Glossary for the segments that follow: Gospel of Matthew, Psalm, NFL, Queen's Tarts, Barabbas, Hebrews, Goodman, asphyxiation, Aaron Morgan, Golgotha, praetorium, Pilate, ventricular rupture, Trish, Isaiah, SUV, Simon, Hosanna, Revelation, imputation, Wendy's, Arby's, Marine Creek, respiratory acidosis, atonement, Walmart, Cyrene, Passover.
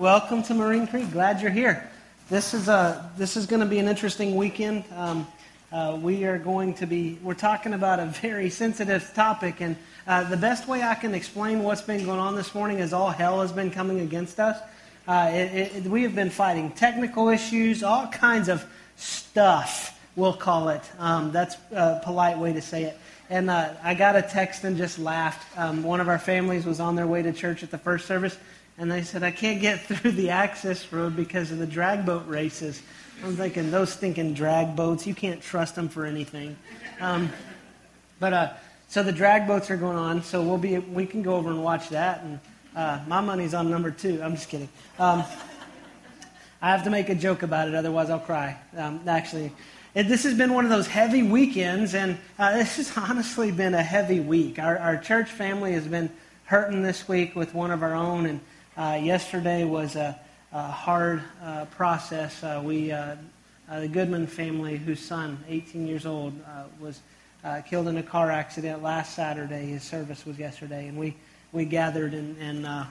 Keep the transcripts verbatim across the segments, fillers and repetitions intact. Welcome to Marine Creek. Glad you're here. This is a this is going to be an interesting weekend. Um, uh, we are going to be we're talking about a very sensitive topic, and uh, the best way I can explain what's been going on this morning is all hell has been coming against us. Uh, it, it, we have been fighting technical issues, all kinds of stuff. We'll call it. Um, that's a polite way to say it. And uh, I got a text and just laughed. Um, one of our families was on their way to church at the first service, and they said, "I can't get through the access road because of the drag boat races." I'm thinking, those stinking drag boats, you can't trust them for anything. Um, but uh, so the drag boats are going on, so we'll be we can go over and watch that. And uh, my money's on number two. I'm just kidding. Um, I have to make a joke about it, otherwise I'll cry. Um, actually. It, this has been one of those heavy weekends, and uh, this has honestly been a heavy week. Our, our church family has been hurting this week with one of our own, and uh, yesterday was a, a hard uh, process. Uh, we, uh, uh, the Goodman family, whose son, eighteen years old, uh, was uh, killed in a car accident last Saturday. His service was yesterday, and we, we gathered and, and uh,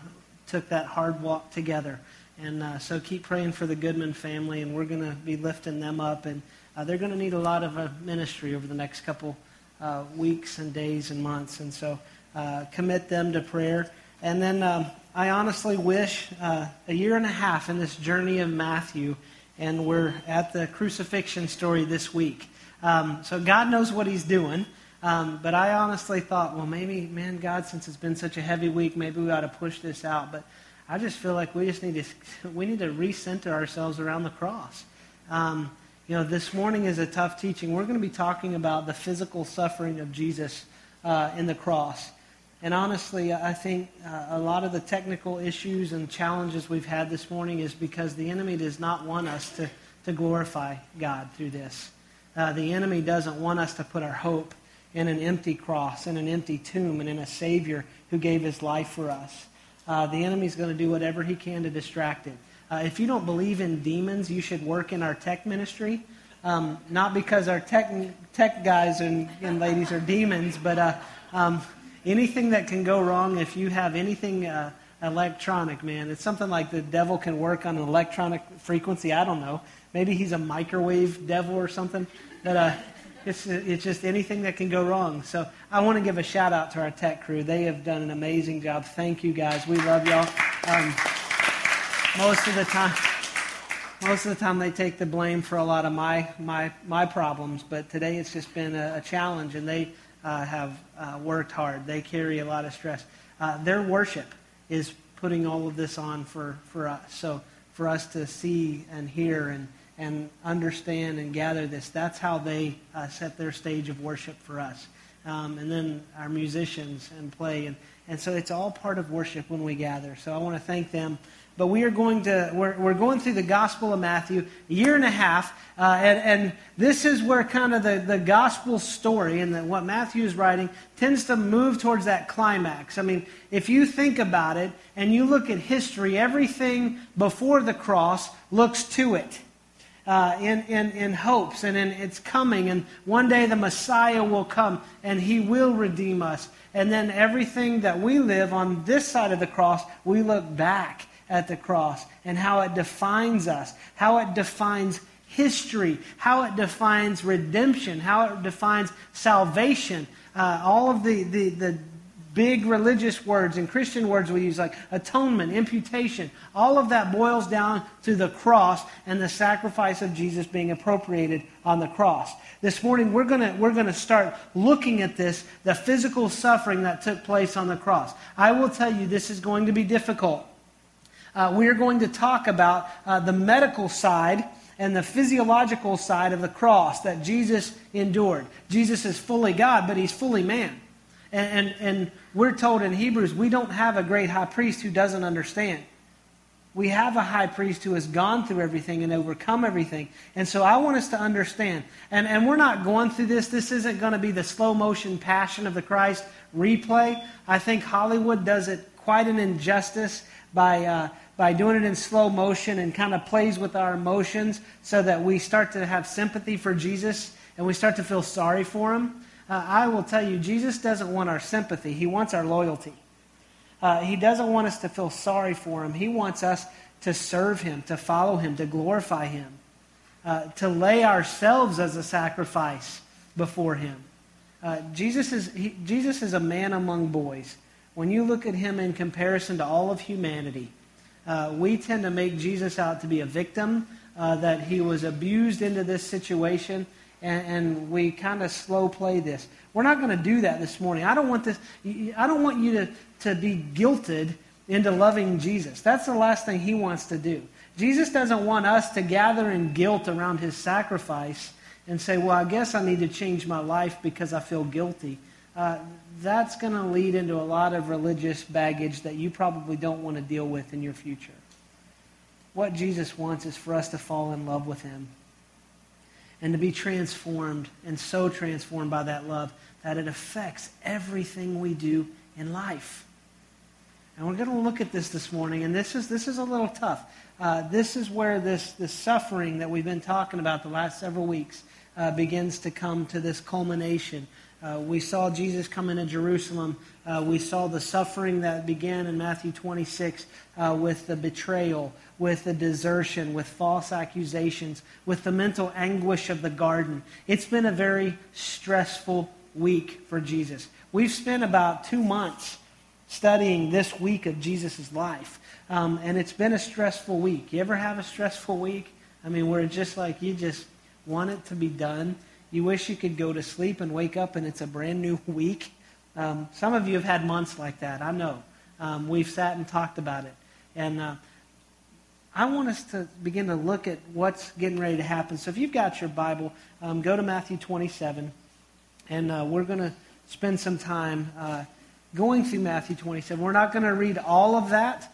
took that hard walk together. And uh, so keep praying for the Goodman family, and we're going to be lifting them up, and Uh, they're going to need a lot of uh, ministry over the next couple uh, weeks and days and months. And so uh, commit them to prayer. And then um, I honestly wish uh, a year and a half in this journey of Matthew, and we're at the crucifixion story this week. Um, so God knows what he's doing. Um, but I honestly thought, well, maybe, man, God, since it's been such a heavy week, maybe we ought to push this out. But I just feel like we just need to, we need to recenter ourselves around the cross. Um You know, this morning is a tough teaching. We're going to be talking about the physical suffering of Jesus uh, in the cross. And honestly, I think uh, a lot of the technical issues and challenges we've had this morning is because the enemy does not want us to, to glorify God through this. Uh, the enemy doesn't want us to put our hope in an empty cross, in an empty tomb, and in a Savior who gave his life for us. Uh, the enemy's going to do whatever he can to distract it. Uh, if you don't believe in demons, you should work in our tech ministry. Um, not because our tech tech guys and, and ladies are demons, but uh, um, anything that can go wrong, if you have anything uh, electronic, man, it's something like the devil can work on an electronic frequency. I don't know. Maybe he's a microwave devil or something. But uh, it's, it's just anything that can go wrong. So I want to give a shout out to our tech crew. They have done an amazing job. Thank you, guys. We love y'all. Um, Most of the time, most of the time they take the blame for a lot of my my, my problems, but today it's just been a, a challenge, and they uh, have uh, worked hard. They carry a lot of stress. Uh, their worship is putting all of this on for, for us. So for us to see and hear and, and understand and gather this, that's how they uh, set their stage of worship for us. Um, and then our musicians and play. And, and so it's all part of worship when we gather. So I want to thank them. But we are going to, we're, we're going through the Gospel of Matthew, a year and a half, uh, and, and this is where kind of the, the gospel story and the, what Matthew is writing tends to move towards that climax. I mean, if you think about it and you look at history, everything before the cross looks to it uh, in, in, in hopes and in its coming, and one day the Messiah will come and he will redeem us. And then everything that we live on this side of the cross, we look back at the cross and how it defines us, how it defines history, how it defines redemption, how it defines salvation. Uh, all of the, the, the big religious words and Christian words we use, like atonement, imputation, all of that boils down to the cross and the sacrifice of Jesus being appropriated on the cross. This morning we're gonna we're gonna start looking at this, the physical suffering that took place on the cross. I will tell you, this is going to be difficult. Uh, we are going to talk about uh, the medical side and the physiological side of the cross that Jesus endured. Jesus is fully God, but he's fully man. And, and, and we're told in Hebrews, we don't have a great high priest who doesn't understand. We have a high priest who has gone through everything and overcome everything. And so I want us to understand. And, and we're not going through this. This isn't going to be the slow motion Passion of the Christ replay. I think Hollywood does it quite an injustice by uh, by doing it in slow motion and kind of plays with our emotions so that we start to have sympathy for Jesus and we start to feel sorry for him. Uh, I will tell you, Jesus doesn't want our sympathy. He wants our loyalty. Uh, he doesn't want us to feel sorry for him. He wants us to serve him, to follow him, to glorify him, uh, to lay ourselves as a sacrifice before him. Uh, Jesus is he, Jesus is a man among boys. When you look at him in comparison to all of humanity, uh, we tend to make Jesus out to be a victim, uh, that he was abused into this situation, and, and we kind of slow play this. We're not going to do that this morning. I don't want this. I don't want you to, to be guilted into loving Jesus. That's the last thing he wants to do. Jesus doesn't want us to gather in guilt around his sacrifice and say, well, I guess I need to change my life because I feel guilty. Uh, that's going to lead into a lot of religious baggage that you probably don't want to deal with in your future. What Jesus wants is for us to fall in love with him and to be transformed, and so transformed by that love that it affects everything we do in life. And we're going to look at this this morning, and this is this is a little tough. Uh, this is where this, this suffering that we've been talking about the last several weeks uh, begins to come to this culmination. Uh, we saw Jesus come into Jerusalem. Uh, we saw the suffering that began in Matthew twenty-six uh, with the betrayal, with the desertion, with false accusations, with the mental anguish of the garden. It's been a very stressful week for Jesus. We've spent about two months studying this week of Jesus' life. Um, and it's been a stressful week. You ever have a stressful week? I mean, where it's just like you just want it to be done. You wish you could go to sleep and wake up and it's a brand new week. Um, some of you have had months like that, I know. Um, we've sat and talked about it. And uh, I want us to begin to look at what's getting ready to happen. So if you've got your Bible, um, go to Matthew twenty-seven. And uh, we're going to spend some time uh going through Matthew twenty-seven. We're not going to read all of that.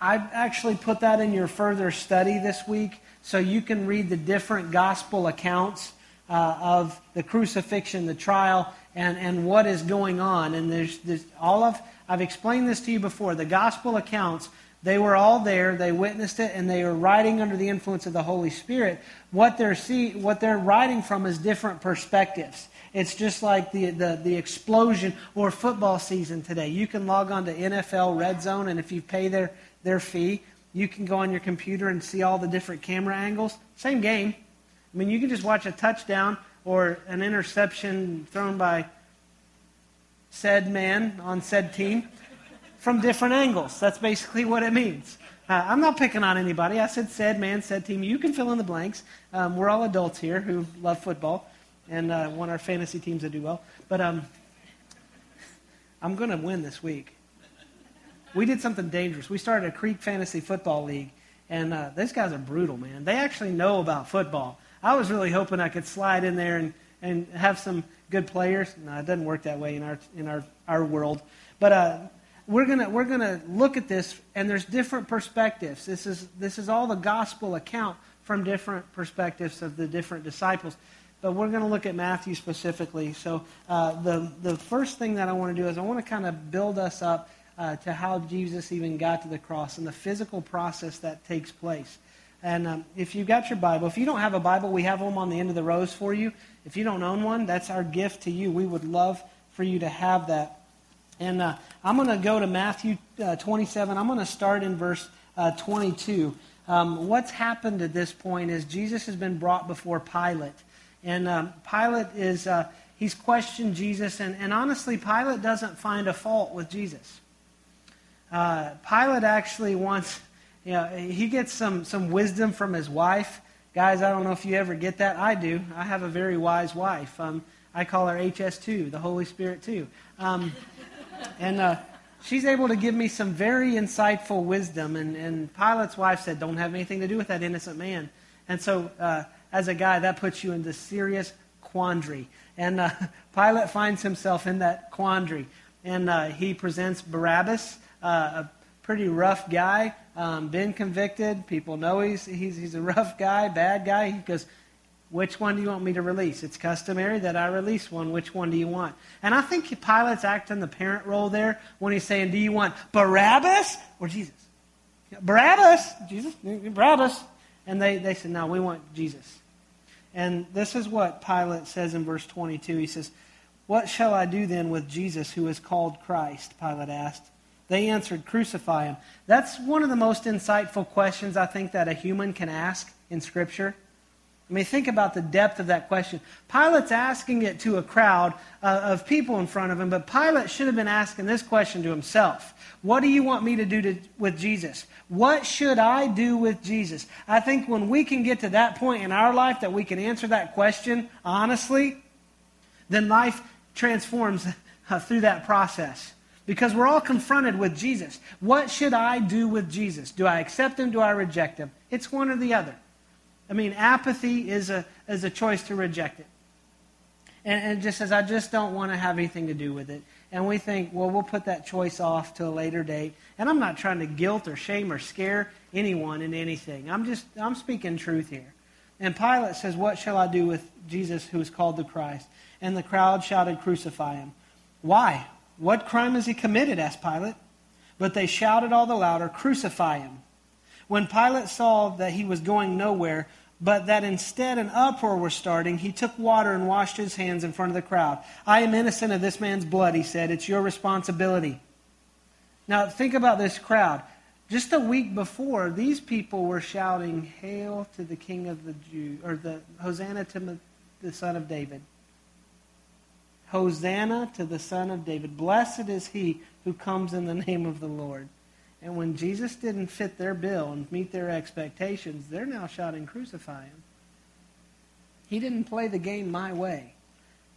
I've actually put that in your further study this week so you can read the different gospel accounts uh, of the crucifixion, the trial, and, and what is going on. And there's, there's all of, I've explained this to you before. The gospel accounts, they were all there, they witnessed it, and they were writing under the influence of the Holy Spirit. What they're see, what they're writing from is different perspectives. It's just like the, the, the explosion or football season today. You can log on to N F L Red Zone, and if you pay their, their fee, you can go on your computer and see all the different camera angles. Same game. I mean, you can just watch a touchdown or an interception thrown by said man on said team from different angles. That's basically what it means. Uh, I'm not picking on anybody. I said said man, said team. You can fill in the blanks. Um, we're all adults here who love football and uh, want our fantasy teams to do well. But um, I'm going to win this week. We did something dangerous. We started a Creek Fantasy Football League, and uh, those guys are brutal, man. They actually know about football. I was really hoping I could slide in there and, and have some good players. No, it doesn't work that way in our in our, our world. But uh, we're gonna we're gonna look at this, and there's different perspectives. This is this is all the gospel account from different perspectives of the different disciples. But we're going to look at Matthew specifically. So uh, the, the first thing that I want to do is I want to kind of build us up uh, to how Jesus even got to the cross and the physical process that takes place. And um, if you've got your Bible, if you don't have a Bible, we have them on the end of the rows for you. If you don't own one, that's our gift to you. We would love for you to have that. And uh, I'm going to go to Matthew uh, twenty-seven. I'm going to start in verse uh, twenty-two. Um, what's happened at this point is Jesus has been brought before Pilate. And um, Pilate is, uh, he's questioned Jesus. And, and honestly, Pilate doesn't find a fault with Jesus. Uh, Pilate actually wants, you know, he gets some, some wisdom from his wife. Guys, I don't know if you ever get that. I do. I have a very wise wife. Um, I call her H S two, the Holy Spirit two. Um, and uh, she's able to give me some very insightful wisdom. And, and Pilate's wife said, don't have anything to do with that innocent man. And so Uh, as a guy, that puts you into serious quandary. And uh, Pilate finds himself in that quandary. And uh, he presents Barabbas, uh, a pretty rough guy, um, been convicted. People know he's, he's he's a rough guy, bad guy. He goes, which one do you want me to release? It's customary that I release one. Which one do you want? And I think Pilate's acting the parent role there when he's saying, do you want Barabbas or Jesus? Barabbas, Jesus, Barabbas. And they, they said, no, we want Jesus. And this is what Pilate says in verse twenty-two. He says, what shall I do then with Jesus who is called Christ? Pilate asked. They answered, "Crucify him." That's one of the most insightful questions I think that a human can ask in Scripture. I mean, think about the depth of that question. Pilate's asking it to a crowd uh, of people in front of him, but Pilate should have been asking this question to himself. What do you want me to do to, with Jesus? What should I do with Jesus? I think when we can get to that point in our life that we can answer that question honestly, then life transforms uh, through that process. Because we're all confronted with Jesus. What should I do with Jesus? Do I accept him? Do I reject him? It's one or the other. I mean, apathy is a is a choice to reject it. And, and it just says, I just don't want to have anything to do with it. And we think, well, we'll put that choice off to a later date. And I'm not trying to guilt or shame or scare anyone in anything. I'm just, I'm speaking truth here. And Pilate says, what shall I do with Jesus who is called the Christ? And the crowd shouted, "Crucify him." Why? What crime has he committed? Asked Pilate. But they shouted all the louder, "Crucify him." When Pilate saw that he was going nowhere, but that instead an uproar was starting, he took water and washed his hands in front of the crowd. "I am innocent of this man's blood," he said. "It's your responsibility." Now think about this crowd. Just a week before, these people were shouting, "Hail to the King of the Jews," or the "Hosanna to the Son of David." Hosanna to the Son of David. Blessed is he who comes in the name of the Lord. And when Jesus didn't fit their bill and meet their expectations, they're now shouting, "Crucify him." He didn't play the game my way.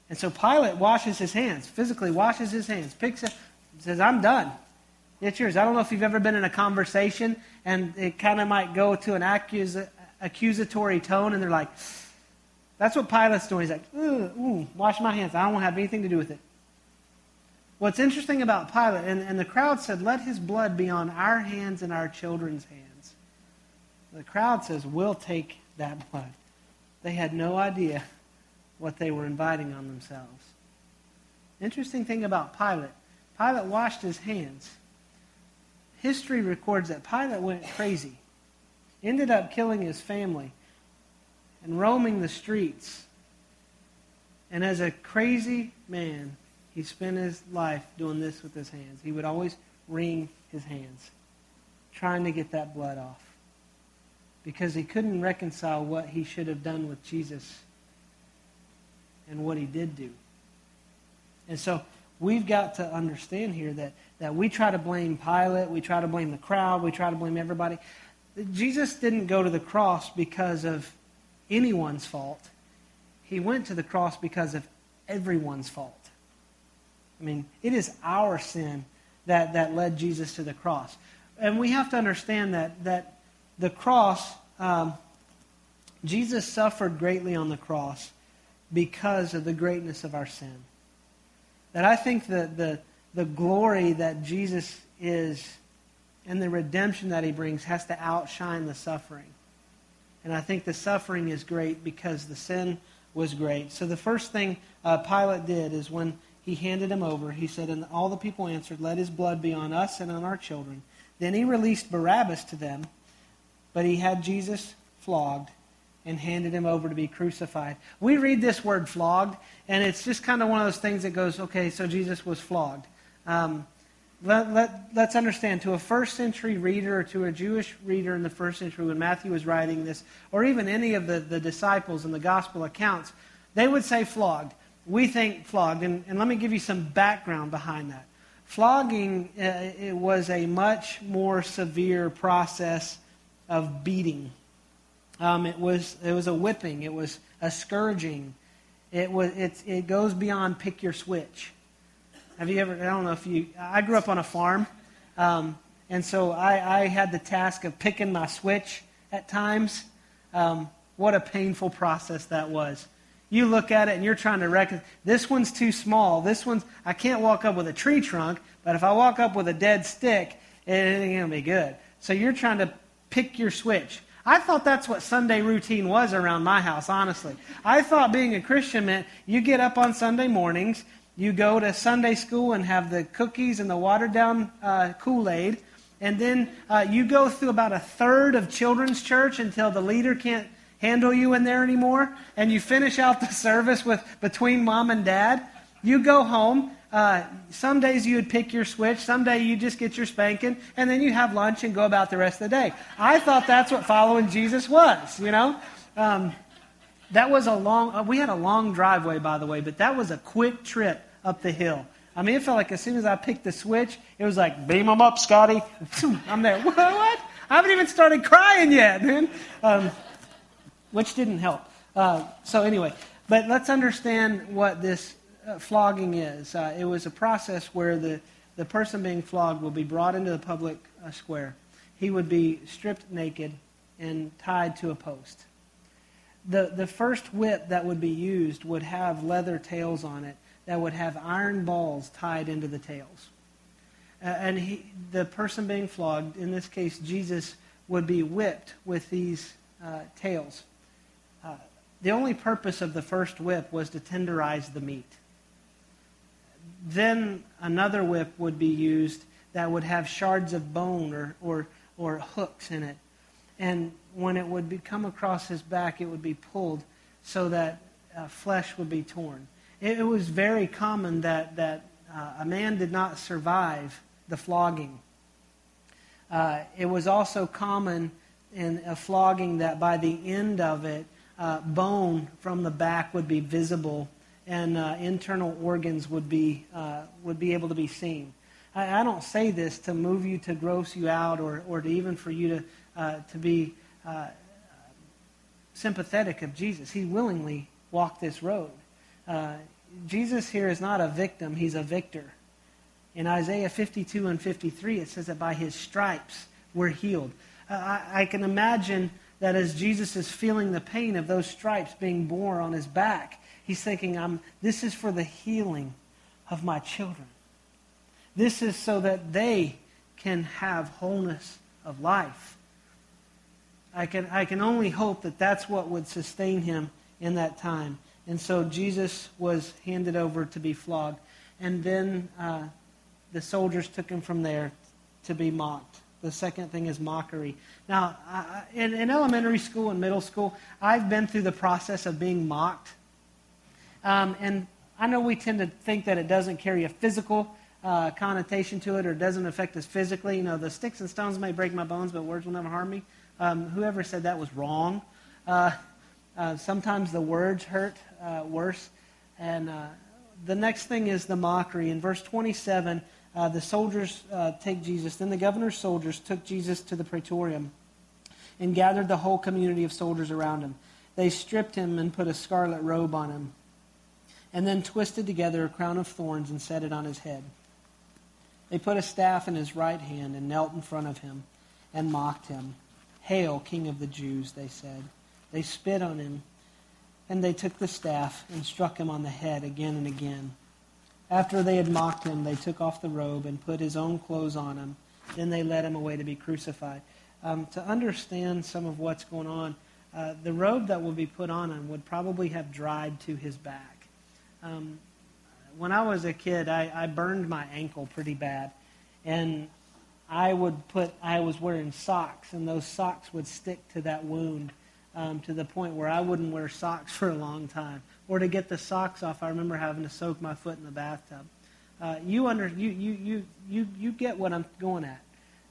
And so Pilate washes his hands, physically washes his hands, picks up, says, "I'm done. It's yours." I don't know if you've ever been in a conversation and it kind of might go to an accus- accusatory tone and they're like, that's what Pilate's doing. He's like, ooh, ooh, wash my hands. I don't want to have anything to do with it. What's interesting about Pilate, and, and the crowd said, "Let his blood be on our hands and our children's hands." The crowd says, "We'll take that blood." They had no idea what they were inviting on themselves. Interesting thing about Pilate, Pilate washed his hands. History records that Pilate went crazy, ended up killing his family and roaming the streets. And as a crazy man, he spent his life doing this with his hands. He would always wring his hands, trying to get that blood off, because he couldn't reconcile what he should have done with Jesus and what he did do. And so we've got to understand here that, that we try to blame Pilate, we try to blame the crowd, we try to blame everybody. Jesus didn't go to the cross because of anyone's fault. He went to the cross because of everyone's fault. I mean, it is our sin that, that led Jesus to the cross. And we have to understand that, that the cross, um, Jesus suffered greatly on the cross because of the greatness of our sin. That I think the, the, the glory that Jesus is and the redemption that he brings has to outshine the suffering. And I think the suffering is great because the sin was great. So the first thing uh, Pilate did is when he handed him over. He said, and all the people answered, "Let his blood be on us and on our children." Then he released Barabbas to them, but he had Jesus flogged and handed him over to be crucified. We read this word flogged, and it's just kind of one of those things that goes, okay, so Jesus was flogged. Um, let, let, let's understand, to a first century reader or to a Jewish reader in the first century when Matthew was writing this, or even any of the, the disciples in the gospel accounts, they would say flogged. We think flogged, and, and let me give you some background behind that. Flogging uh, it was a much more severe process of beating. Um, it was it was a whipping. It was a scourging. It was it's it goes beyond pick your switch. Have you ever? I don't know if you. I grew up on a farm, um, and so I, I had the task of picking my switch at times. Um, what a painful process that was. You look at it and you're trying to reckon, this one's too small. This one's, I can't walk up with a tree trunk, but if I walk up with a dead stick, it ain't going to be good. So you're trying to pick your switch. I thought that's what Sunday routine was around my house, honestly. I thought being a Christian meant you get up on Sunday mornings, you go to Sunday school and have the cookies and the watered-down uh, Kool-Aid, and then uh, you go through about a third of children's church until the leader can't handle you in there anymore, and you finish out the service with between mom and dad. You go home, Uh, some days you would pick your switch. Some day you just get your spanking, and then you have lunch and go about the rest of the day. I thought that's what following Jesus was, you know. Um, that was a long, we had a long driveway, by the way, but that was a quick trip up the hill. I mean, it felt like as soon as I picked the switch, it was like, beam them up, Scotty. I'm there, what? what? I haven't even started crying yet, man. Um, which didn't help. Uh, so anyway, but let's understand what this uh, flogging is. Uh, it was a process where the, the person being flogged will be brought into the public uh, square. He would be stripped naked and tied to a post. The, the first whip that would be used would have leather tails on it that would have iron balls tied into the tails. Uh, and he, the person being flogged, in this case Jesus, would be whipped with these uh, tails. Uh, the only purpose of the first whip was to tenderize the meat. Then another whip would be used that would have shards of bone or, or, or hooks in it. And when it would be, come across his back, it would be pulled so that uh, flesh would be torn. It, it was very common that, that uh, a man did not survive the flogging. Uh, it was also common in a flogging that by the end of it, uh, bone from the back would be visible and uh, internal organs would be, uh, would be able to be seen. I, I don't say this to move you, to gross you out, or, or to even for you to Uh, to be uh, sympathetic of Jesus. He willingly walked this road. Uh, Jesus here is not a victim, he's a victor. In Isaiah fifty-two and fifty-three, it says that by his stripes we're healed. Uh, I, I can imagine that as Jesus is feeling the pain of those stripes being borne on his back, he's thinking, I'm, this is for the healing of my children. This is so that they can have wholeness of life. I can I can only hope that that's what would sustain him in that time. And so Jesus was handed over to be flogged. And then uh, the soldiers took him from there to be mocked. The second thing is mockery. Now, I, in, in elementary school and middle school, I've been through the process of being mocked. Um, and I know we tend to think that it doesn't carry a physical uh, connotation to it or doesn't affect us physically. You know, the sticks and stones may break my bones, but words will never harm me. Um, whoever said that was wrong. Uh, uh, sometimes the words hurt uh, worse. And uh, the next thing is the mockery. In verse twenty-seven, uh, the soldiers uh, take Jesus. Then the governor's soldiers took Jesus to the praetorium and gathered the whole community of soldiers around him. They stripped him and put a scarlet robe on him and then twisted together a crown of thorns and set it on his head. They put a staff in his right hand and knelt in front of him and mocked him. "Hail, King of the Jews," they said. They spit on him, and they took the staff and struck him on the head again and again. After they had mocked him, they took off the robe and put his own clothes on him. Then they led him away to be crucified. Um, to understand some of what's going on, uh, the robe that will be put on him would probably have dried to his back. Um, when I was a kid, I, I burned my ankle pretty bad, and I would put, I was wearing socks, and those socks would stick to that wound um, to the point where I wouldn't wear socks for a long time. Or to get the socks off, I remember having to soak my foot in the bathtub. Uh, you under, you, you, you, you, you get what I'm going at.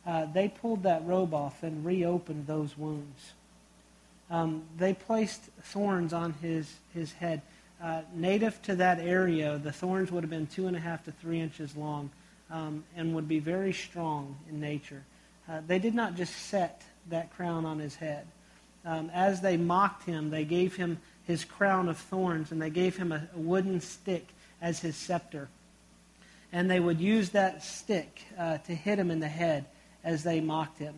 Uh, they pulled that robe off and reopened those wounds. Um, they placed thorns on his, his head. Uh, native to that area, the thorns would have been two and a half to three inches long. Um, and would be very strong in nature. Uh, they did not just set that crown on his head. Um, as they mocked him, they gave him his crown of thorns, and they gave him a, a wooden stick as his scepter. And they would use that stick uh, to hit him in the head as they mocked him.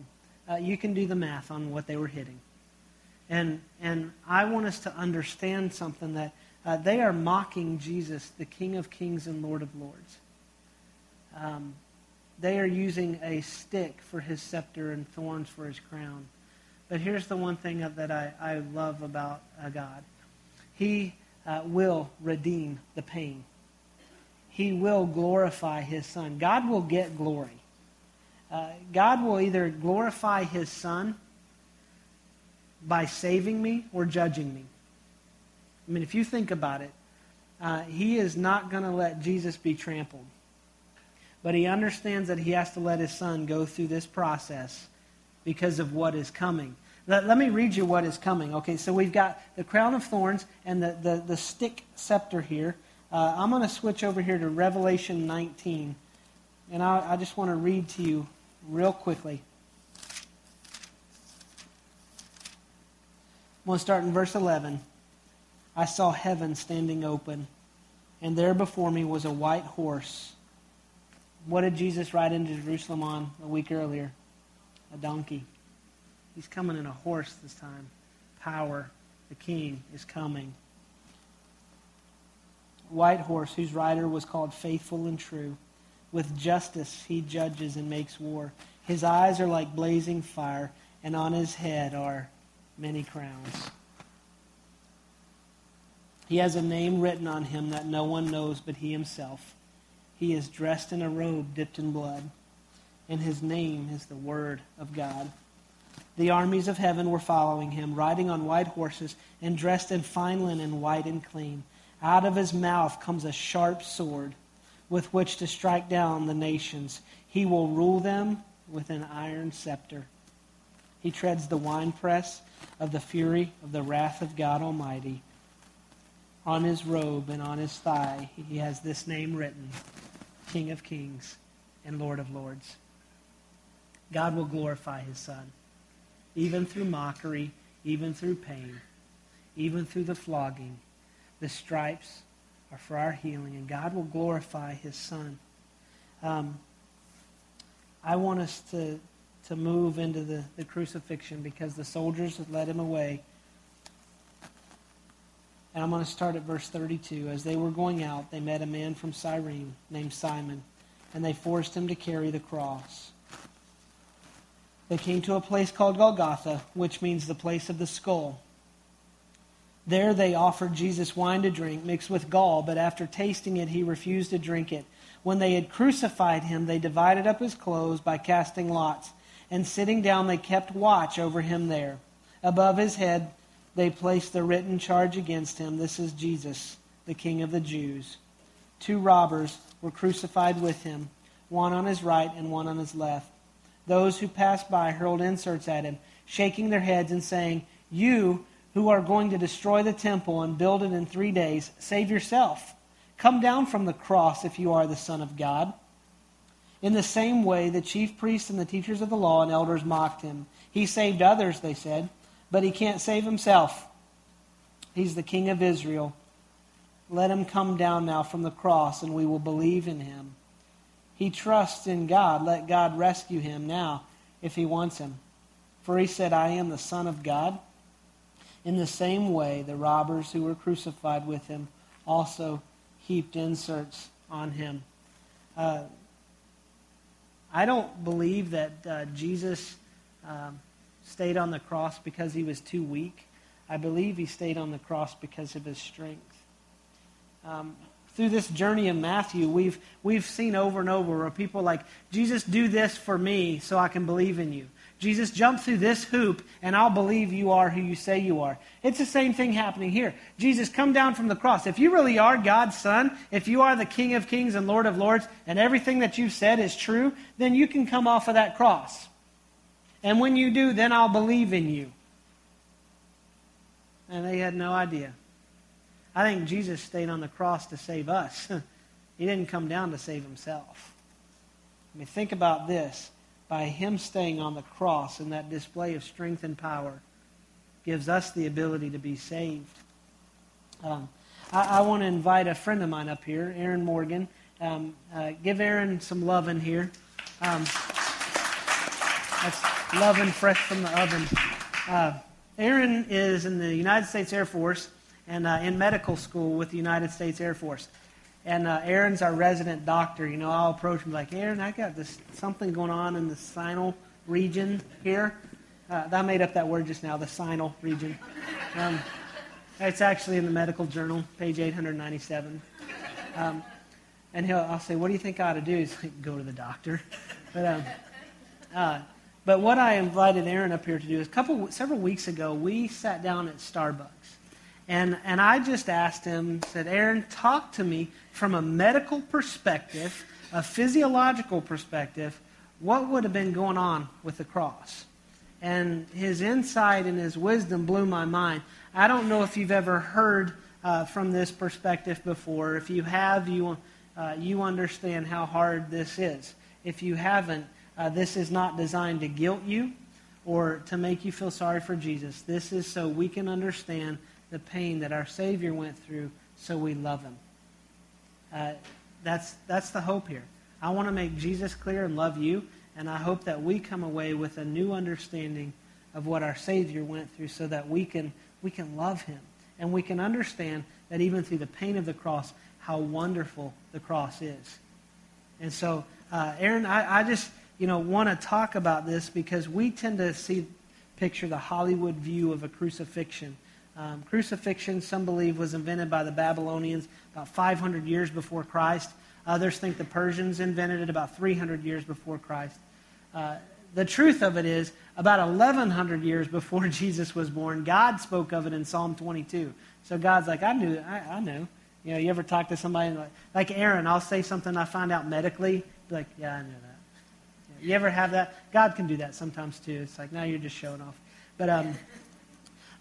Uh, you can do the math on what they were hitting. And, and I want us to understand something, that uh, they are mocking Jesus, the King of Kings and Lord of Lords. Um, they are using a stick for his scepter and thorns for his crown. But here's the one thing that I, I love about uh, God. He uh, will redeem the pain. He will glorify his Son. God will get glory. Uh, God will either glorify his Son by saving me or judging me. I mean, if you think about it, uh, he is not going to let Jesus be trampled. But he understands that he has to let his son go through this process because of what is coming. Let, let me read you what is coming. Okay, so we've got the crown of thorns and the, the, the stick scepter here. Uh, I'm going to switch over here to Revelation nineteen. And I, I just want to read to you real quickly. I'm going to start in verse eleven. I saw heaven standing open, and there before me was a white horse. What did Jesus ride into Jerusalem on a week earlier? A donkey. He's coming in a horse this time. Power. The king is coming. White horse, whose rider was called Faithful and True. With justice he judges and makes war. His eyes are like blazing fire, and on his head are many crowns. He has a name written on him that no one knows but he himself. He is dressed in a robe dipped in blood, and his name is the Word of God. The armies of heaven were following him, riding on white horses and dressed in fine linen, white and clean. Out of his mouth comes a sharp sword, with which to strike down the nations. He will rule them with an iron scepter. He treads the winepress of the fury of the wrath of God Almighty. On his robe and on his thigh, he has this name written, King of Kings and Lord of Lords. God will glorify his Son, even through mockery, even through pain, even through the flogging, the stripes, are for our healing, and God will glorify his Son. Um, I want us to, to move into the, the crucifixion because the soldiers had led him away. And I'm going to start at verse thirty-two. As they were going out, they met a man from Cyrene named Simon, and they forced him to carry the cross. They came to a place called Golgotha, which means the place of the skull. There they offered Jesus wine to drink, mixed with gall, but after tasting it, he refused to drink it. When they had crucified him, they divided up his clothes by casting lots, and sitting down they kept watch over him there. Above his head they placed the written charge against him, "This is Jesus, the King of the Jews." Two robbers were crucified with him, one on his right and one on his left. Those who passed by hurled insults at him, shaking their heads and saying, "You who are going to destroy the temple and build it in three days, save yourself. Come down from the cross if you are the Son of God." In the same way, the chief priests and the teachers of the law and elders mocked him. "He saved others," they said, "but he can't save himself. He's the King of Israel. Let him come down now from the cross, and we will believe in him. He trusts in God. Let God rescue him now if he wants him. For he said, 'I am the Son of God.'" In the same way, the robbers who were crucified with him also heaped insults on him. Uh, I don't believe that uh, Jesus um, stayed on the cross because he was too weak. I believe he stayed on the cross because of his strength. Um, through this journey in Matthew, we've we've seen over and over where people like, "Jesus, do this for me so I can believe in you. Jesus, jump through this hoop, and I'll believe you are who you say you are." It's the same thing happening here. Jesus, come down from the cross. If you really are God's Son, if you are the King of Kings and Lord of Lords, and everything that you've said is true, then you can come off of that cross. And when you do, then I'll believe in you. And they had no idea. I think Jesus stayed on the cross to save us. He didn't come down to save himself. I mean, think about this. By him staying on the cross and that display of strength and power gives us the ability to be saved. Um, I, I want to invite a friend of mine up here, Aaron Morgan. Um, uh, give Aaron some love in here. Um, that's loving fresh from the oven. Uh, Aaron is in the United States Air Force and uh, in medical school with the United States Air Force. And uh, Aaron's our resident doctor. You know, I'll approach him like, "Aaron, I got this something going on in the sinus region here." Uh, I made up that word just now, the sinus region. Um, it's actually in the medical journal, page eight hundred ninety-seven. Um, and he'll, I'll say, "What do you think I ought to do?" He's like, "Go to the doctor." But, um, uh, but what I invited Aaron up here to do is, a couple, several weeks ago, we sat down at Starbucks. And and I just asked him, said, Aaron, talk to me from a medical perspective, a physiological perspective, what would have been going on with the cross? And his insight and his wisdom blew my mind. I don't know if you've ever heard uh, from this perspective before. If you have, you uh, you understand how hard this is. If you haven't, uh, this is not designed to guilt you or to make you feel sorry for Jesus. This is so we can understand the pain that our Savior went through, so we love him. Uh, that's that's the hope here. I want to make Jesus clear and love you, and I hope that we come away with a new understanding of what our Savior went through, so that we can we can love him, and we can understand that even through the pain of the cross, how wonderful the cross is. And so, uh, Aaron, I, I just you know want to talk about this because we tend to see picture the Hollywood view of a crucifixion. Um, crucifixion, some believe, was invented by the Babylonians about five hundred years before Christ. Others think the Persians invented it about three hundred years before Christ. Uh, the truth of it is, about eleven hundred years before Jesus was born, God spoke of it in Psalm twenty-two. So God's like, I knew, I, I know. You know, you ever talk to somebody and like, like Aaron? I'll say something I find out medically. Be like, yeah, I knew that. You ever have that? God can do that sometimes too. It's like, now you're just showing off. But um.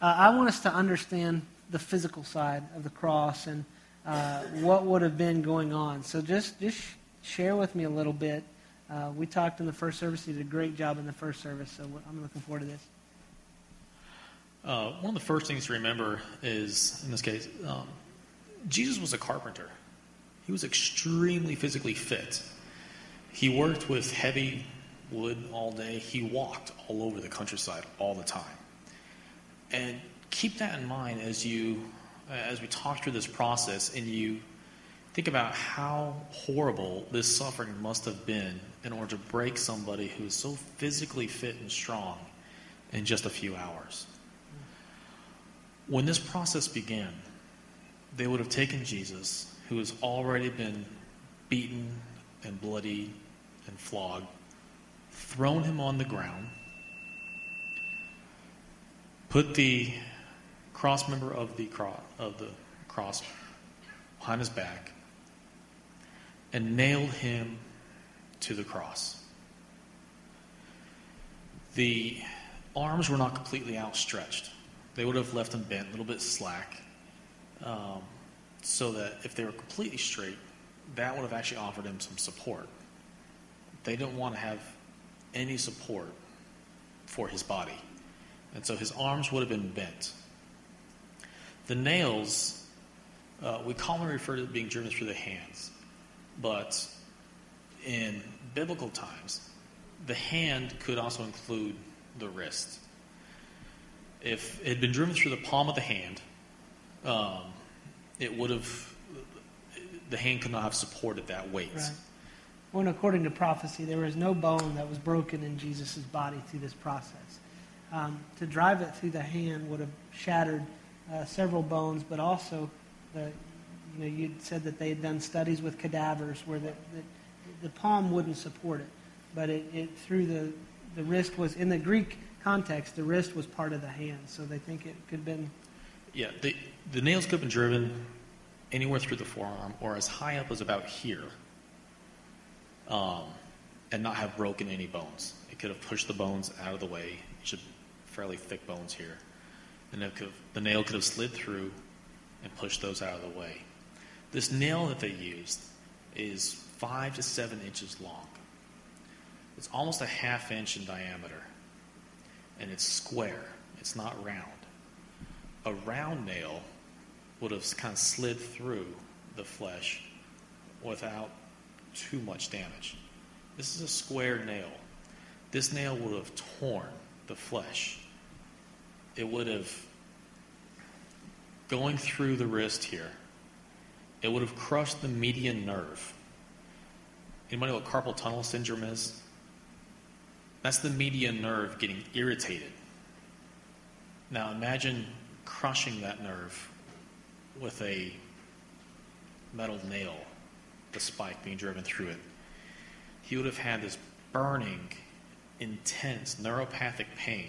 Uh, I want us to understand the physical side of the cross and uh, what would have been going on. So just just share with me a little bit. Uh, we talked in the first service. You did a great job in the first service, so I'm looking forward to this. Uh, one of the first things to remember is, in this case, um, Jesus was a carpenter. He was extremely physically fit. He worked with heavy wood all day. He walked all over the countryside all the time. And keep that in mind as you, as we talk through this process, and you think about how horrible this suffering must have been in order to break somebody who is so physically fit and strong in just a few hours. When this process began, they would have taken Jesus, who has already been beaten and bloodied and flogged, thrown him on the ground, put the cross member of the cross, of the cross behind his back, and nailed him to the cross. The arms were not completely outstretched. They would have left him bent, a little bit slack, um, so that if they were completely straight, that would have actually offered him some support. They didn't want to have any support for his body. And so his arms would have been bent. The nails, uh, we commonly refer to being driven through the hands. But in biblical times, the hand could also include the wrist. If it had been driven through the palm of the hand, um, it would have, the hand could not have supported that weight. Right. Well, according to prophecy, there was no bone that was broken in Jesus' body through this process. Um, to drive it through the hand would have shattered uh, several bones, but also, the, you know, you'd said that they had done studies with cadavers where the, the, the palm wouldn't support it, but it, it through the the wrist was, in the Greek context, the wrist was part of the hand, so they think it could have been. Yeah, the the nails could have been driven anywhere through the forearm or as high up as about here, um, and not have broken any bones. It could have pushed the bones out of the way. It should fairly thick bones here, and it could have, the nail could have slid through and pushed those out of the way. This nail that they used is five to seven inches long. It's almost a half inch in diameter, and it's square. It's not round. A round nail would have kind of slid through the flesh without too much damage. This is a square nail. This nail would have torn the flesh. It would have, going through the wrist here, it would have crushed the median nerve. Anybody know what carpal tunnel syndrome is? That's the median nerve getting irritated. Now imagine crushing that nerve with a metal nail, the spike being driven through it. He would have had this burning, intense neuropathic pain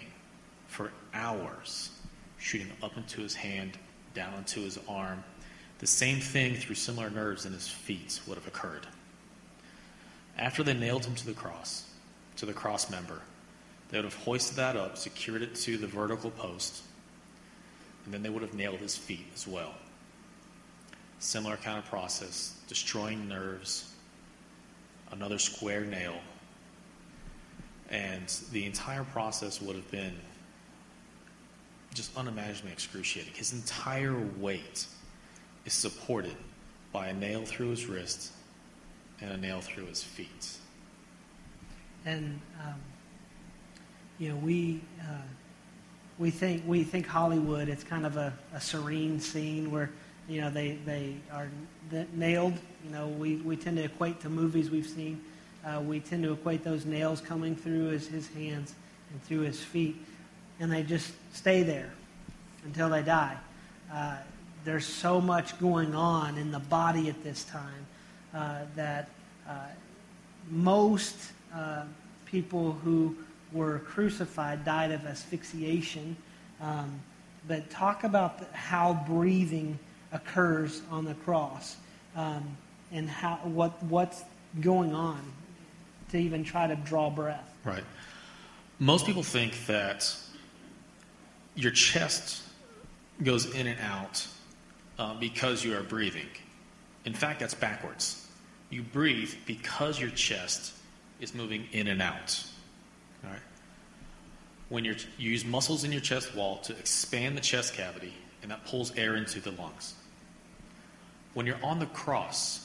for hours, shooting up into his hand, down into his arm. The same thing through similar nerves in his feet would have occurred. After they nailed him to the cross, to the cross member, they would have hoisted that up, secured it to the vertical post, and then they would have nailed his feet as well. Similar kind of process, destroying nerves, another square nail, and the entire process would have been just unimaginably excruciating. His entire weight is supported by a nail through his wrist and a nail through his feet. And um, you know, we uh, we think we think Hollywood. It's kind of a, a Cyrene scene where you know they they are nailed. You know, we, we tend to equate to movies we've seen. Uh, we tend to equate those nails coming through his, his hands and through his feet, and they just stay there until they die. Uh, there's so much going on in the body at this time uh, that uh, most uh, people who were crucified died of asphyxiation. Um, but talk about the, how breathing occurs on the cross um, and how what what's going on to even try to draw breath. Right. Most people think that your chest goes in and out Uh, because you are breathing. In fact, that's backwards. You breathe because your chest is moving in and out. All right? When you're, you use muscles in your chest wall to expand the chest cavity, and that pulls air into the lungs. When you're on the cross,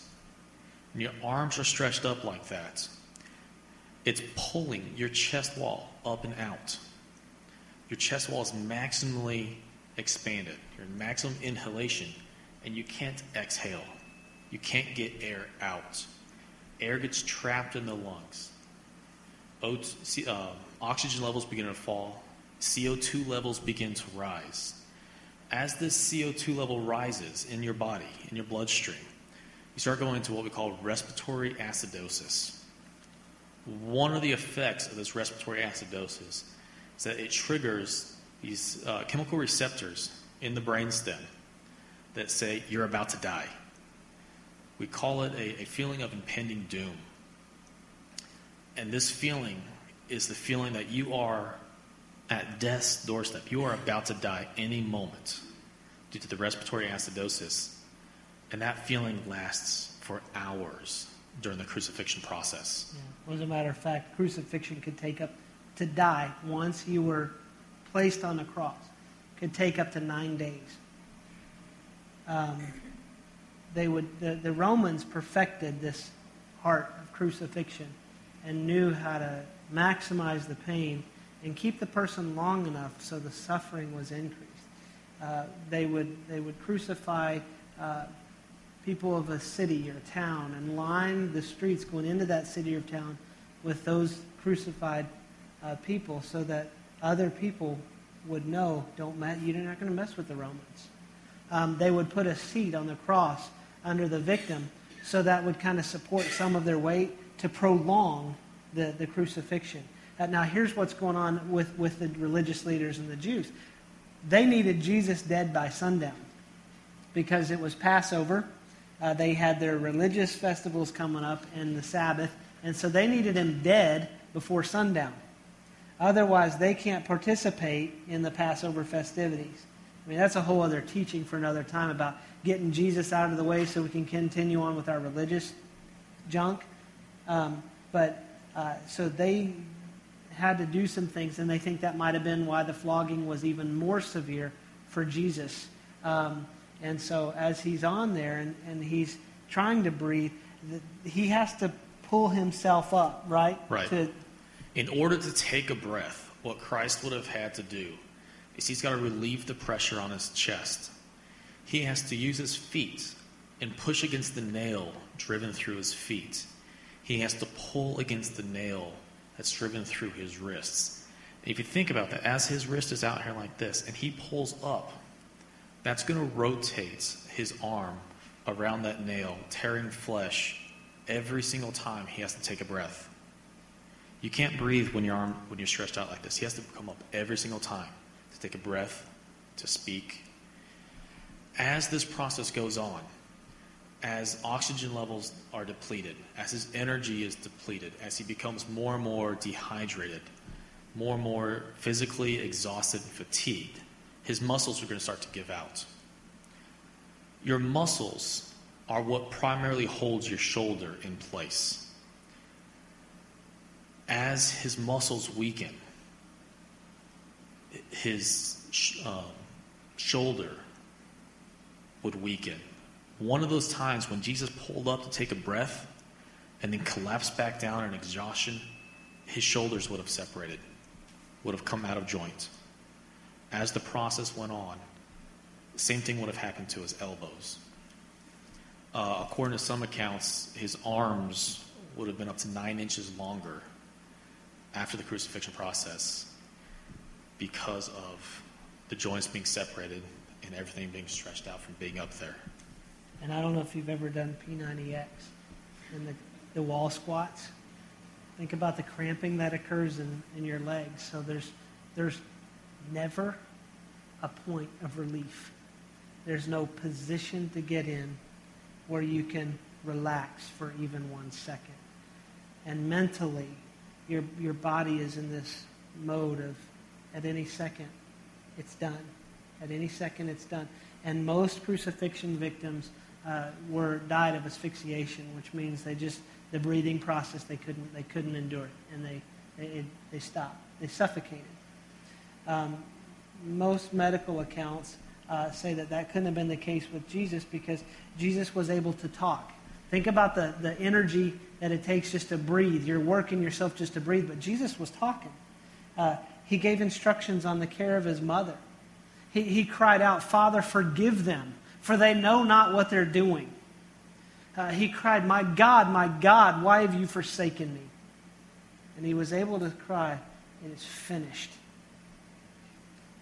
and your arms are stretched up like that, it's pulling your chest wall up and out. Your chest wall is maximally expanded. You're in maximum inhalation, and you can't exhale. You can't get air out. Air gets trapped in the lungs. O- C- uh, oxygen levels begin to fall. C O two levels begin to rise. As this C O two level rises in your body, in your bloodstream, you start going into what we call respiratory acidosis. One of the effects of this respiratory acidosis is that it triggers these uh, chemical receptors in the brainstem that say you're about to die. We call it a, a feeling of impending doom. And this feeling is the feeling that you are at death's doorstep. You are about to die any moment due to the respiratory acidosis. And that feeling lasts for hours during the crucifixion process. Yeah. As a matter of fact, crucifixion could take up to die once you were placed on the cross. Could take up to nine days. Um, they would the, the Romans perfected this art of crucifixion and knew how to maximize the pain and keep the person long enough so the suffering was increased. Uh, they would they would crucify uh, people of a city or town and line the streets going into that city or town with those crucified uh, people so that other people would know, don't mess, you're not going to mess with the Romans. Um, they would put a seat on the cross under the victim, so that would kind of support some of their weight to prolong the, the crucifixion. Uh, now, here's what's going on with, with the religious leaders and the Jews. They needed Jesus dead by sundown because it was Passover. Uh, they had their religious festivals coming up and the Sabbath, and so they needed him dead before sundown. Otherwise, they can't participate in the Passover festivities. I mean, that's a whole other teaching for another time about getting Jesus out of the way so we can continue on with our religious junk. Um, but uh, so they had to do some things, and they think that might have been why the flogging was even more severe for Jesus. Um, and so as he's on there and, and he's trying to breathe, he has to pull himself up, right? Right. To, In order to take a breath, what Christ would have had to do is he's got to relieve the pressure on his chest. He has to use his feet and push against the nail driven through his feet. He has to pull against the nail that's driven through his wrists. And if you think about that, as his wrist is out here like this and he pulls up, that's going to rotate his arm around that nail, tearing flesh every single time he has to take a breath. You can't breathe when your arm when you're stretched out like this. He has to come up every single time to take a breath, to speak. as this process goes on, as oxygen levels are depleted, as his energy is depleted, as he becomes more and more dehydrated, more and more physically exhausted and fatigued, his muscles are going to start to give out. Your muscles are what primarily holds your shoulder in place. As his muscles weaken, his uh, shoulder would weaken. One of those times when Jesus pulled up to take a breath and then collapsed back down in exhaustion, his shoulders would have separated, would have come out of joint. As the process went on, the same thing would have happened to his elbows. Uh, according to some accounts, his arms would have been up to nine inches longer after the crucifixion process because of the joints being separated and everything being stretched out from being up there. And I don't know if you've ever done P ninety X and the, the wall squats. Think about the cramping that occurs in, in your legs. So there's there's never a point of relief. There's no position to get in where you can relax for even one second. And mentally, your your body is in this mode of at any second, it's done. At any second, it's done. And most crucifixion victims uh, were died of asphyxiation, which means they just the breathing process they couldn't they couldn't endure it, and they they, they stopped. They suffocated. Um, most medical accounts uh, say that that couldn't have been the case with Jesus because Jesus was able to talk. Think about the the energy that it takes just to breathe. You're working yourself just to breathe, but Jesus was talking. Uh, he gave instructions on the care of his mother. He, he cried out, "Father, forgive them, for they know not what they're doing." Uh, he cried, "My God, my God, why have you forsaken me?" And he was able to cry, "It is finished."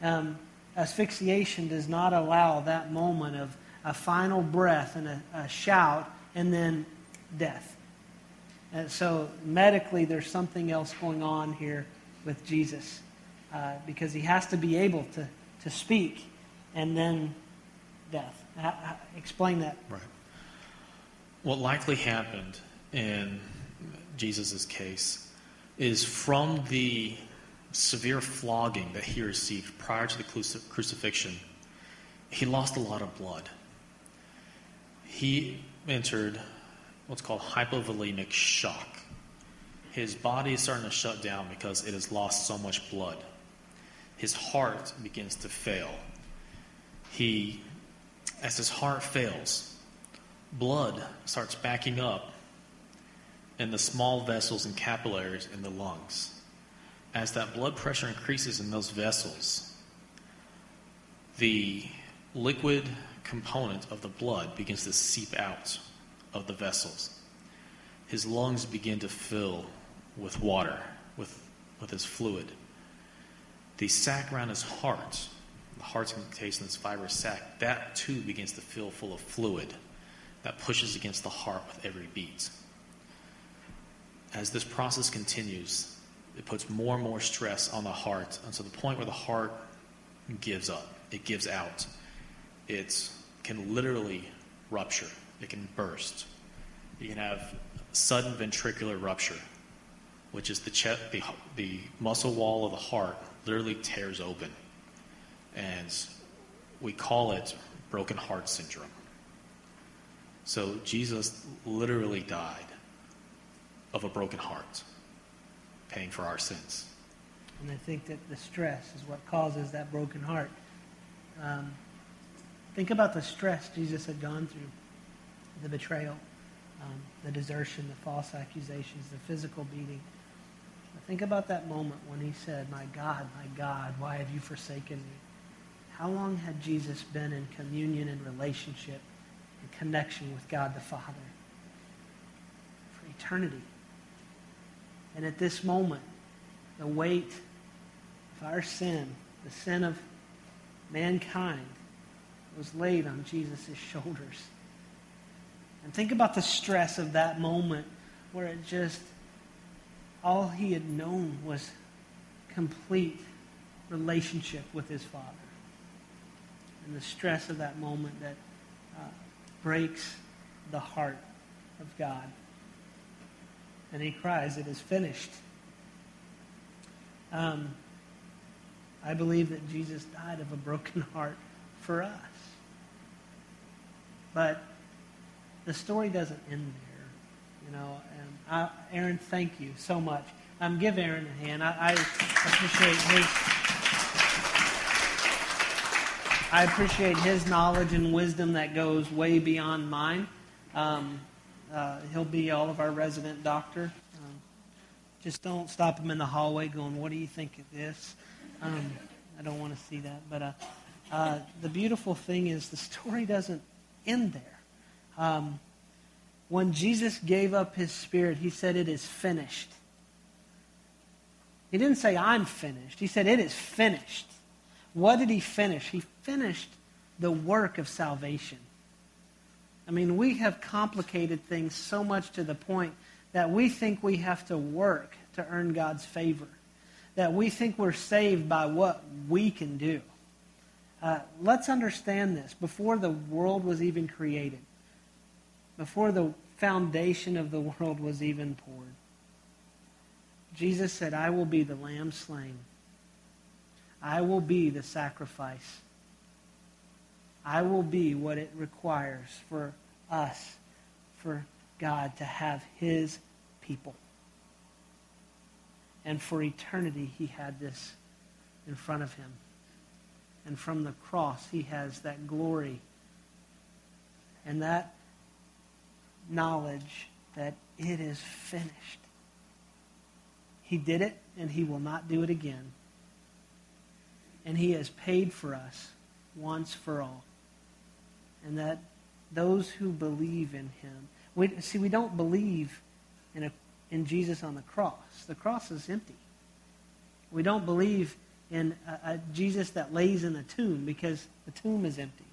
Um, asphyxiation does not allow that moment of a final breath and a, a shout and then death. And so medically, there's something else going on here with Jesus uh, because he has to be able to to speak, and then death. I, I explain that. Right. What likely happened in Jesus' case is from the severe flogging that he received prior to the crucif- crucifixion, he lost a lot of blood. He entered what's called hypovolemic shock. His body is starting to shut down because it has lost so much blood. His heart begins to fail. He, as his heart fails, blood starts backing up in the small vessels and capillaries in the lungs. As that blood pressure increases in those vessels, the liquid component of the blood begins to seep out of the vessels. His lungs begin to fill with water, with, with his fluid. The sac around his heart, the heart's contains this fibrous sac, that too begins to fill full of fluid that pushes against the heart with every beat. As this process continues, it puts more and more stress on the heart until the point where the heart gives up. It gives out. It can literally rupture. It can burst. You can have sudden ventricular rupture, which is the, chest, the, the muscle wall of the heart literally tears open, and we call it broken heart syndrome. So Jesus literally died of a broken heart, paying for our sins. And I think that the stress is what causes that broken heart. Um, think about the stress Jesus had gone through, the betrayal, um, the desertion, the false accusations, the physical beating. Think about that moment when he said, "My God, my God, why have you forsaken me?" How long had Jesus been in communion and relationship and connection with God the Father? For eternity. And at this moment, the weight of our sin, the sin of mankind, was laid on Jesus' shoulders. And think about the stress of that moment where it just... all he had known was complete relationship with his Father. and the stress of that moment that uh, breaks the heart of God. And he cries, "It is finished." Um, I believe that Jesus died of a broken heart for us. But the story doesn't end there, you know. And I, Aaron, thank you so much. Um, give Aaron a hand. I, I appreciate his. I appreciate his knowledge and wisdom that goes way beyond mine. Um, uh, he'll be all of our resident doctor. Um, just don't stop him in the hallway going, "What do you think of this?" Um, I don't want to see that. But uh, uh, the beautiful thing is the story doesn't end there. Um, when Jesus gave up his spirit, he said, "It is finished." He didn't say, "I'm finished." He said, "It is finished." What did he finish? He finished the work of salvation. I mean, we have complicated things so much to the point that we think we have to work to earn God's favor, that we think we're saved by what we can do. Uh, let's understand this. Before the world was even created, before the foundation of the world was even poured, Jesus said, "I will be the lamb slain. I will be the sacrifice. I will be what it requires for us, for God to have his people." And for eternity, he had this in front of him. And from the cross, he has that glory and that knowledge that it is finished. He did it, and he will not do it again. And he has paid for us once for all. And that those who believe in him... We, see, we don't believe in, a, in Jesus on the cross. The cross is empty. We don't believe in a, a Jesus that lays in a tomb because the tomb is empty.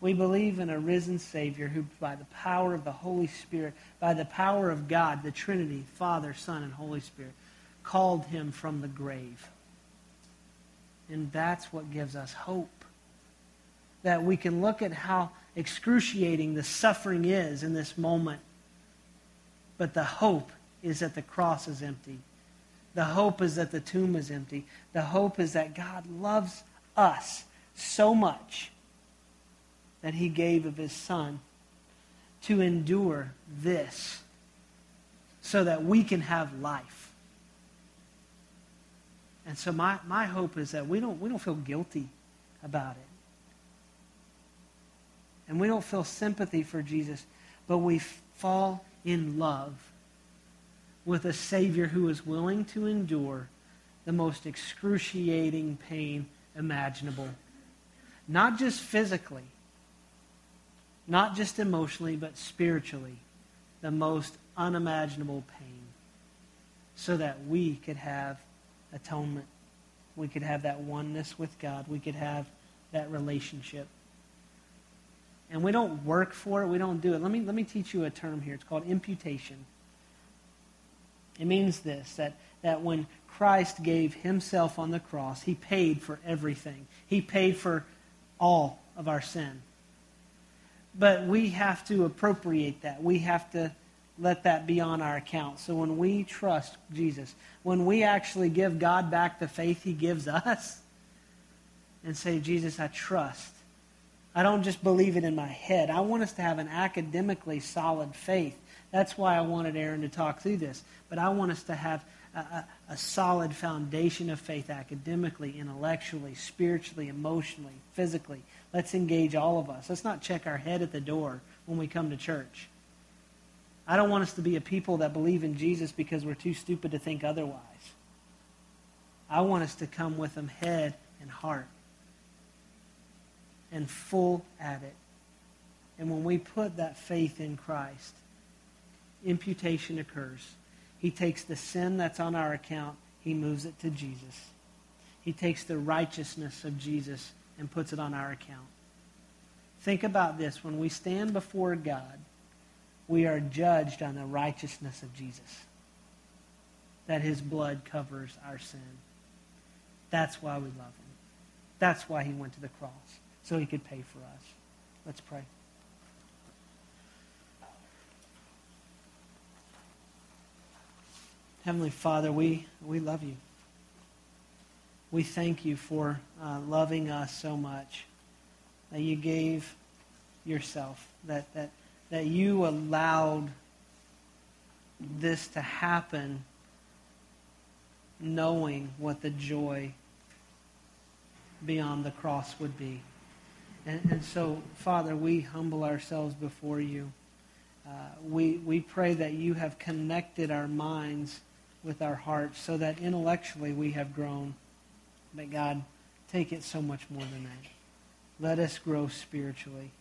We believe in a risen Savior who, by the power of the Holy Spirit, by the power of God, the Trinity, Father, Son, and Holy Spirit, called him from the grave. And that's what gives us hope. That we can look at how excruciating the suffering is in this moment. But the hope is that the cross is empty. The hope is that the tomb is empty. The hope is that God loves us so much that he gave of his Son to endure this so that we can have life. And so my, my hope is that we don't, we don't feel guilty about it. And we don't feel sympathy for Jesus, but we fall in love with a Savior who is willing to endure the most excruciating pain imaginable. Not just physically, not just emotionally, but spiritually, the most unimaginable pain, so that we could have atonement. We could have that oneness with God. We could have that relationship. And we don't work for it. We don't do it. Let me, let me teach you a term here. It's called imputation. It means this, that, that when Christ gave himself on the cross, he paid for everything. He paid for all of our sin. But we have to appropriate that. We have to let that be on our account. So when we trust Jesus, when we actually give God back the faith he gives us and say, "Jesus, I trust. I don't just believe it in my head." I want us to have an academically solid faith. That's why I wanted Aaron to talk through this. But I want us to have a, a, a solid foundation of faith academically, intellectually, spiritually, emotionally, physically. Let's engage all of us. Let's not check our head at the door when we come to church. I don't want us to be a people that believe in Jesus because we're too stupid to think otherwise. I want us to come with them head and heart and full at it. And when we put that faith in Christ, imputation occurs. He takes the sin that's on our account, he moves it to Jesus. He takes the righteousness of Jesus and puts it on our account. Think about this. When we stand before God, we are judged on the righteousness of Jesus, that his blood covers our sin. That's why we love him. That's why he went to the cross. so he could pay for us. Let's pray. Heavenly Father, we, we love you. We thank you for uh, loving us so much, that you gave yourself, that, that, that you allowed this to happen, knowing what the joy beyond the cross would be. And, and so, Father, we humble ourselves before you. Uh, we, we pray that you have connected our minds with our hearts so that intellectually we have grown. But God, take it so much more than that. Let us grow spiritually.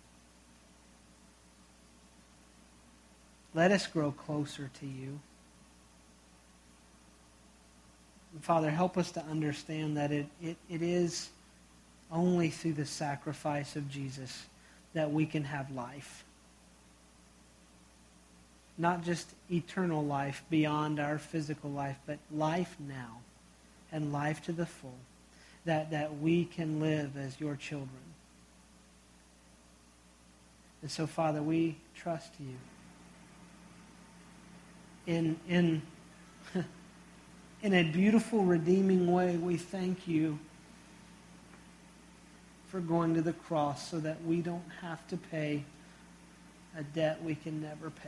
Let us grow closer to you. And Father, help us to understand that it, it, it is only through the sacrifice of Jesus that we can have life. Not just eternal life beyond our physical life, but life now and life to the full, that, that we can live as your children. And so, Father, we trust you. In, in, in a beautiful, redeeming way, we thank you for going to the cross so that we don't have to pay a debt we can never pay.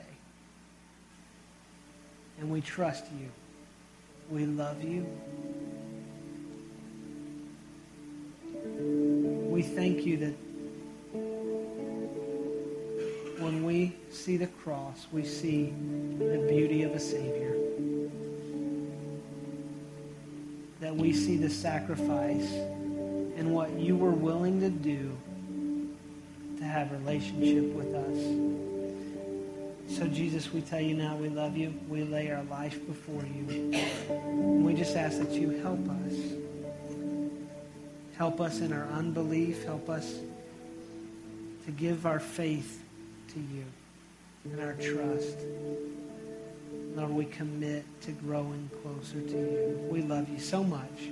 And we trust you. We love you. We thank you that when we see the cross, we see the beauty of a Savior. That we see the sacrifice and what you were willing to do to have a relationship with us. So, Jesus, we tell you now we love you. We lay our life before you. And we just ask that you help us. Help us in our unbelief. Help us to give our faith to you and our trust. Lord, we commit to growing closer to you. We love you so much.